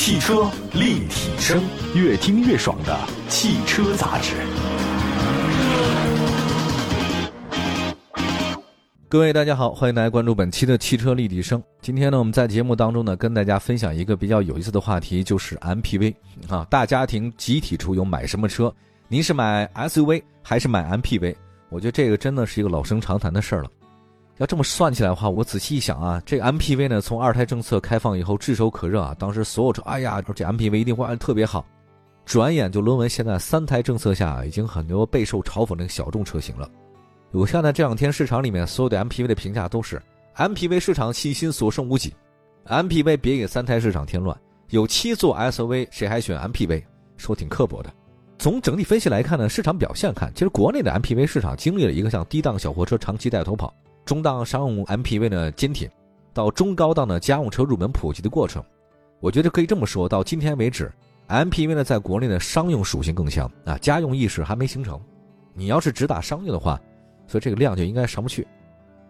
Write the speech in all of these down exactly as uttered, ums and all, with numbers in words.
汽车立体声，越听越爽的汽车杂志。各位大家好，欢迎大家关注本期的汽车立体声。今天呢，我们在节目当中呢，跟大家分享一个比较有意思的话题，就是 M P V 啊，大家庭集体出游买什么车？您是买 S U V 还是买 M P V？ 我觉得这个真的是一个老生常谈的事儿了。要这么算起来的话，我仔细一想啊，这个 M P V 呢，从二胎政策开放以后炙手可热啊，当时所有车，哎呀，这 M P V 一定会特别好。转眼就沦为现在三胎政策下已经很多备受嘲讽的小众车型了。我现在这两天市场里面所有的 M P V 的评价都是 M P V 市场信心所剩无几， M P V 别给三胎市场添乱，有七座 S U V 谁还选 M P V， 说挺刻薄的。从整体分析来看呢，市场表现看，其实国内的 M P V 市场经历了一个像低档小货车长期带头跑，中档商用 M P V 的坚挺，到中高档的家用车入门普及的过程。我觉得可以这么说，到今天为止 M P V 呢在国内的商用属性更强啊，家用意识还没形成。你要是只打商用的话，所以这个量就应该上不去。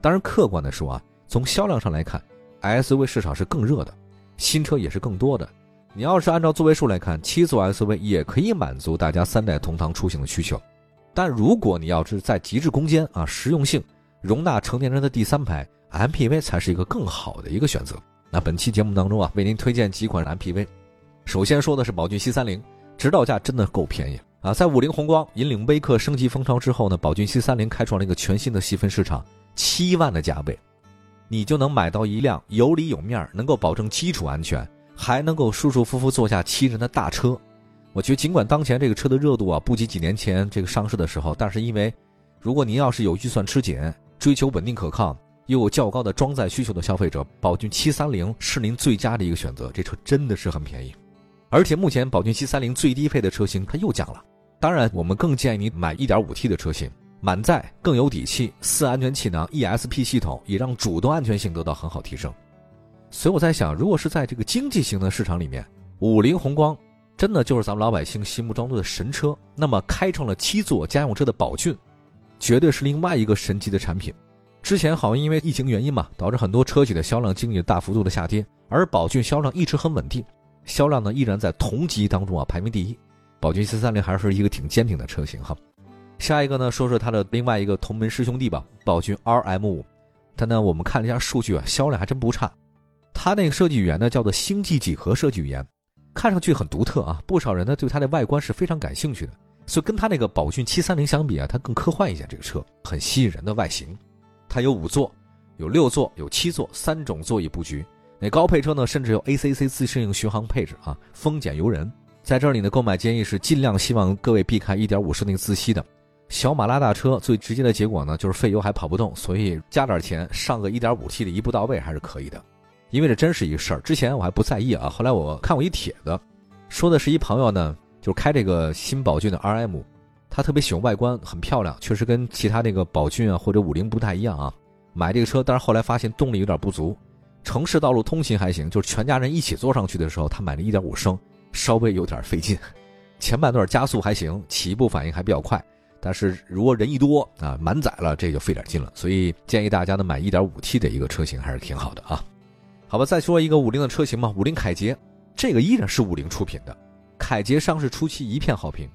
当然客观的说啊，从销量上来看 S U V 市场是更热的，新车也是更多的。你要是按照座位数来看，七座 S U V 也可以满足大家三代同堂出行的需求。但如果你要是在极致空间啊、实用性、容纳成年人的第三排， M P V 才是一个更好的一个选择。那本期节目当中啊，为您推荐几款 M P V。 首先说的是宝骏 C 三零， 指导价真的够便宜啊！在五菱宏光引领微客升级风潮之后呢，宝骏 C 三零 开创了一个全新的细分市场，七万的价位你就能买到一辆有里有面，能够保证基础安全，还能够舒舒服服坐下七人的大车。我觉得尽管当前这个车的热度啊不及几年前这个上市的时候，但是因为如果您要是有预算吃紧，追求稳定可靠又有较高的装载需求的消费者，宝骏七三零是您最佳的一个选择。这车真的是很便宜，而且目前宝骏七三零最低配的车型它又降了。当然我们更建议你买 一点五 T 的车型，满载更有底气，四安全气囊 E S P 系统也让主动安全性得到很好提升。所以我在想，如果是在这个经济型的市场里面，五菱宏光真的就是咱们老百姓心目中的神车，那么开创了七座家用车的宝骏绝对是另外一个神奇的产品。之前好像因为疫情原因嘛，导致很多车企的销量经历了大幅度的下跌，而宝骏销量一直很稳定，销量呢依然在同级当中啊排名第一。宝骏 C 三零 还是一个挺坚挺的车型哈。下一个呢，说说它的另外一个同门师兄弟吧，宝骏 R M 五。它呢我们看了一下数据啊，销量还真不差。它那个设计语言呢叫做星际几何设计语言，看上去很独特啊，不少人呢对它的外观是非常感兴趣的。所以跟它那个宝骏七三零相比啊，它更科幻一些，这个车很吸引人的外形。它有五座，有六座，有七座，三种座椅布局。那高配车呢甚至有 A C C 自适应巡航配置啊，丰俭由人。在这里呢购买建议是尽量希望各位避开 一点五 升那个自吸的。小马拉大车最直接的结果呢就是费油还跑不动，所以加点钱上个 一点五 T 的一步到位还是可以的。因为这真是一个事儿，之前我还不在意啊，后来我看过一帖子，说的是一朋友呢就是开这个新宝骏的 R M， 他特别喜欢外观，很漂亮，确实跟其他那个宝骏啊或者五菱不太一样啊。买这个车，但是后来发现动力有点不足，城市道路通勤还行，就是全家人一起坐上去的时候，他买了 一点五 升，稍微有点费劲。前半段加速还行，起步反应还比较快，但是如果人一多啊，满载了这就费点劲了。所以建议大家呢买 一点五 T 的一个车型还是挺好的啊。好吧，再说一个五菱的车型嘛，五菱凯捷，这个依然是五菱出品的。凯捷上市初期一片好评，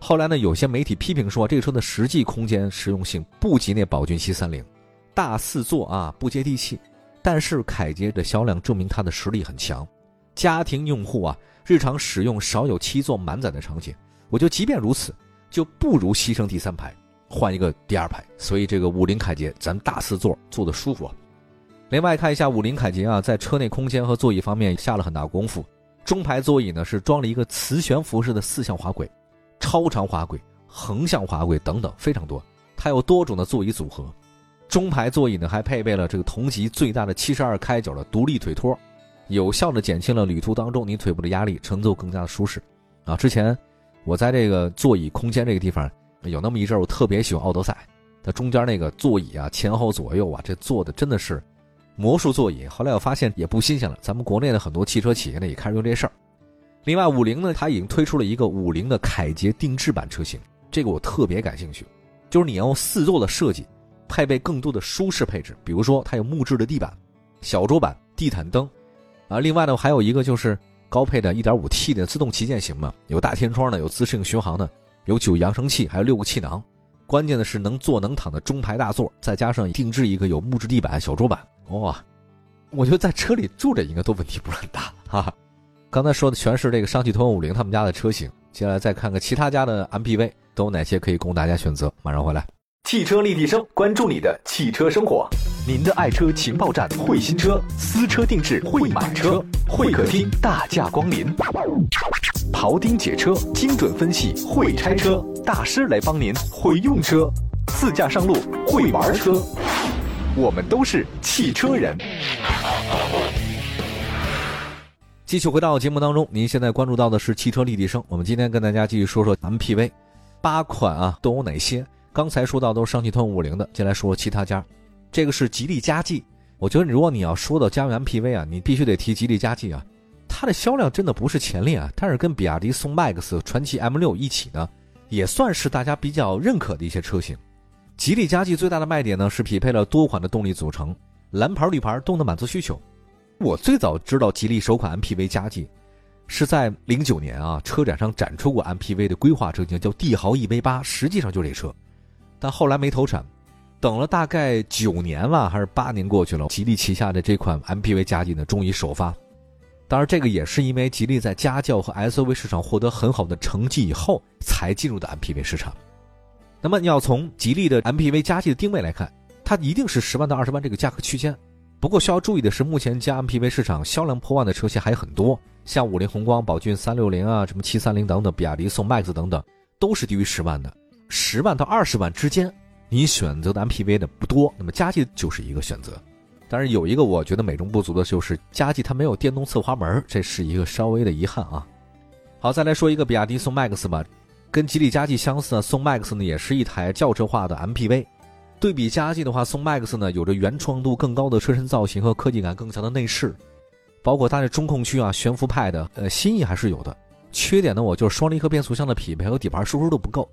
后来呢有些媒体批评说这个车的实际空间实用性不及那宝骏七三零，大四座啊不接地气。但是凯捷的销量证明它的实力很强，家庭用户啊日常使用少有七座满载的场景，我就即便如此就不如牺牲第三排换一个第二排。所以这个五菱凯捷咱大四座坐得舒服啊。另外看一下五菱凯捷啊，在车内空间和座椅方面下了很大功夫。中排座椅呢是装了一个磁悬浮式的四向滑轨、超长滑轨、横向滑轨等等，非常多，它有多种的座椅组合。中排座椅呢还配备了这个同级最大的七十二开角的独立腿托，有效的减轻了旅途当中您腿部的压力，乘坐更加的舒适啊。之前我在这个座椅空间这个地方有那么一阵我特别喜欢奥德赛，它中间那个座椅啊前后左右啊，这坐的真的是魔术座椅，后来我发现也不新鲜了，咱们国内的很多汽车企业呢也开始用这事儿。另外五菱呢，它已经推出了一个五菱的凯捷定制版车型，这个我特别感兴趣，就是你要用四座的设计，配备更多的舒适配置，比如说它有木质的地板、小桌板、地毯灯啊。另外呢，还有一个就是高配的 一点五 T 的自动旗舰型嘛，有大天窗的，有自适应巡航的，有九扬声器，还有六个气囊。关键的是能坐能躺的中排大座，再加上定制一个有木质地板小桌板。哇、哦，我觉得在车里住着应该都问题不是很大哈哈。刚才说的全是这个上汽通用五零他们家的车型，接下来再看看其他家的 M P V 都有哪些可以供大家选择。马上回来，汽车立体声，关注你的汽车生活，您的爱车情报站，会新车，私车定制，会买车，会客厅大驾光临，庖丁解车，精准分析，会拆车大师来帮您，会用车，自驾上路，会玩车，我们都是汽车人。继续回到节目当中，您现在关注到的是汽车立体声，我们今天跟大家继续说说 M P V 八款啊都有哪些。刚才说到都是上汽通用五零的，接下来说其他家。这个是吉利嘉际，我觉得如果你要说到家用 M P V 啊，你必须得提吉利嘉际啊，它的销量真的不是前列啊，它是跟比亚迪宋 MAX、 传祺 M 六 一起呢，也算是大家比较认可的一些车型。吉利嘉际最大的卖点呢是匹配了多款的动力组成，蓝牌绿牌都能满足需求。我最早知道吉利首款 M P V 嘉际是在零九年啊，车展上展出过 M P V 的规划车型，叫帝豪 E V 八， 实际上就这车，但后来没投产。等了大概九年了还是八年过去了，吉利旗下的这款 M P V 嘉际呢终于首发。当然这个也是因为吉利在家轿和 S U V 市场获得很好的成绩以后才进入的 M P V 市场。那么你要从吉利的 M P V 嘉际的定位来看，它一定是十万到二十万这个价格区间。不过需要注意的是，目前加 M P V 市场销量破万的车型还很多，像五菱宏光、宝骏三六零啊，什么七三零等等，比亚迪宋 MAX 等等，都是低于十万的。十万到二十万之间你选择的 M P V 的不多，那么嘉际就是一个选择。但是有一个我觉得美中不足的就是嘉际它没有电动侧滑门，这是一个稍微的遗憾啊。好，再来说一个比亚迪宋 MAX 吧，跟吉利嘉际相似，宋 MAX 呢也是一台轿车化的 M P V。对比嘉际的话，宋 MAX 呢有着原创度更高的车身造型和科技感更强的内饰，包括它的中控区啊悬浮派的呃新意还是有的。缺点呢，我就是双离合变速箱的匹配和底盘输出都不够。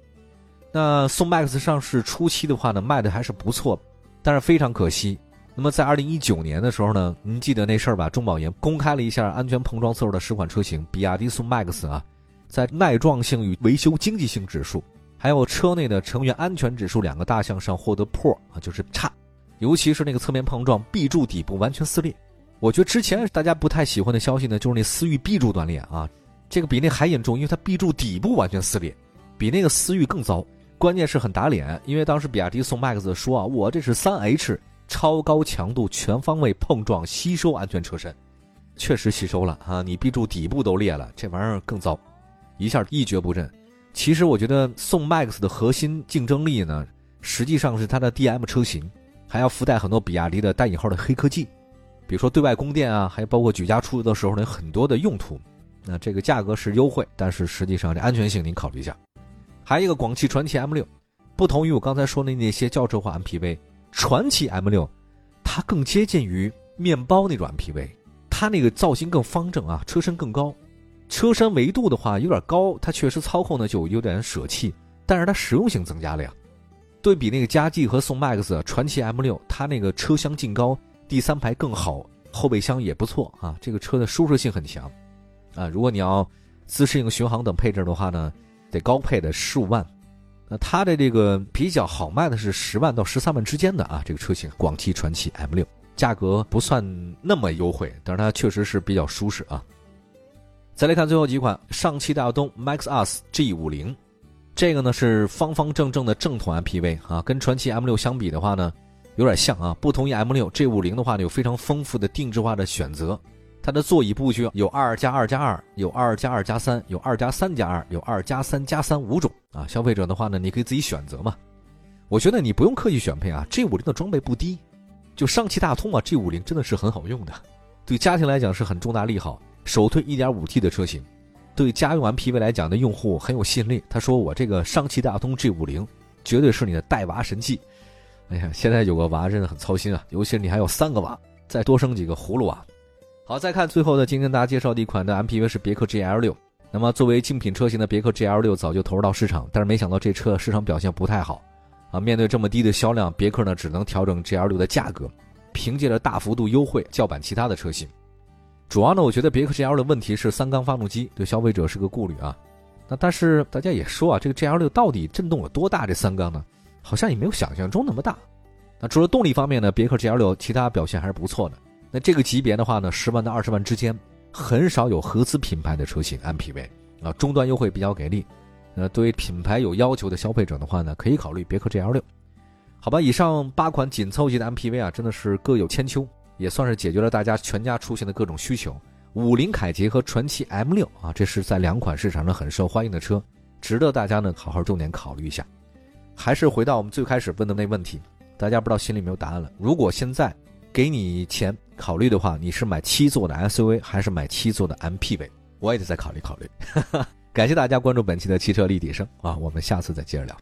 那宋 MAX 上市初期的话呢卖的还是不错，但是非常可惜。那么在二零一九年的时候呢，您记得那事儿吧，中保研公开了一下安全碰撞测试的十款车型，比亚迪宋 MAX 啊在耐撞性与维修经济性指数还有车内的成员安全指数两个大项上获得破啊，就是差，尤其是那个侧面碰撞 B 柱底部完全撕裂。我觉得之前大家不太喜欢的消息呢，就是那思域 B 柱断裂啊，这个比那还严重，因为它 B 柱底部完全撕裂，比那个思域更糟。关键是很打脸，因为当时比亚迪宋 MAX 说啊，我这是 三 H 超高强度全方位碰撞吸收安全车身，确实吸收了啊，你 B 柱底部都裂了，这玩意儿更糟，一下一蹶不振。其实我觉得宋 MAX 的核心竞争力呢，实际上是它的 D M 车型，还要附带很多比亚迪的带引号的黑科技，比如说对外供电啊，还包括举家出游的时候呢很多的用途。那这个价格是优惠，但是实际上这安全性您考虑一下。还有一个广汽传祺 M 六，不同于我刚才说的那些轿车化 M P V， 传祺 M 六 它更接近于面包那种 M P V， 它那个造型更方正啊，车身更高。车身维度的话有点高，它确实操控呢就有点舍弃，但是它实用性增加了呀。对比那个嘉际和宋 MAX， 传祺 M 六 它那个车厢进高，第三排更好，后备箱也不错啊，这个车的舒适性很强啊。如果你要自适应巡航等配置的话呢，得高配的十五万。那它的这个比较好卖的是十万到十三万之间的啊，这个车型广汽传祺 M 六 价格不算那么优惠，但是它确实是比较舒适啊。再来看最后几款，上汽大通 MAXUS G 五十， 这个呢是方方正正的正统 M P V 啊，跟传祺 M 六 相比的话呢有点像啊，不同于 M 六， G 五十 的话呢有非常丰富的定制化的选择，它的座椅布局有 二加二加二， 有 二加二加三， 有 二加三加二， 有 二加三加三 五种啊，消费者的话呢你可以自己选择嘛。我觉得你不用刻意选配啊， G 五十 的装备不低，就上汽大通啊 G 五十 真的是很好用的，对家庭来讲是很重大利好。首推 一点五 T 的车型，对家用 M P V 来讲的用户很有吸引力，他说我这个上汽大通 G 五十 绝对是你的带娃神器。哎呀，现在有个娃真的很操心啊，尤其是你还有三个娃，再多生几个葫芦娃。好，再看最后的今天跟大家介绍的一款的 M P V 是别克 G L 六。那么作为竞品车型的别克 G L 六 早就投入到市场，但是没想到这车市场表现不太好啊。面对这么低的销量，别克呢只能调整 G L 六 的价格，凭借着大幅度优惠叫板其他的车型。主要呢，我觉得别克 G L 的问题是三缸发动机，对消费者是个顾虑啊。那但是大家也说啊，这个 G L 六 到底震动有多大？这三缸呢，好像也没有想象中那么大。那除了动力方面呢，别克 G L 六 其他表现还是不错的。那这个级别的话呢，十万到二十万之间，很少有合资品牌的车型 M P V 啊，终端优惠比较给力。那对于品牌有要求的消费者的话呢，可以考虑别克 G L 六。好吧，以上八款紧凑级的 M P V 啊，真的是各有千秋，也算是解决了大家全家出行的各种需求。五菱凯捷和传祺 M 六 啊，这是在两款市场上很受欢迎的车，值得大家呢好好重点考虑一下。还是回到我们最开始问的那问题，大家不知道心里没有答案了。如果现在给你钱考虑的话，你是买七座的 S U V 还是买七座的 M P V？ 我也得再考虑考虑。感谢大家关注本期的汽车立体声啊，我们下次再接着聊。